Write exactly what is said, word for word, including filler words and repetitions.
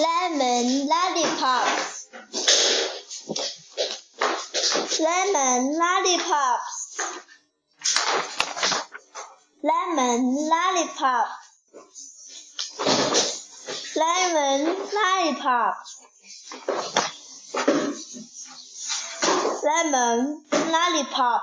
Lemon lollipops. Lemon lollipops. Lemon lollipop. Lemon lollipop. Lemon lollipop.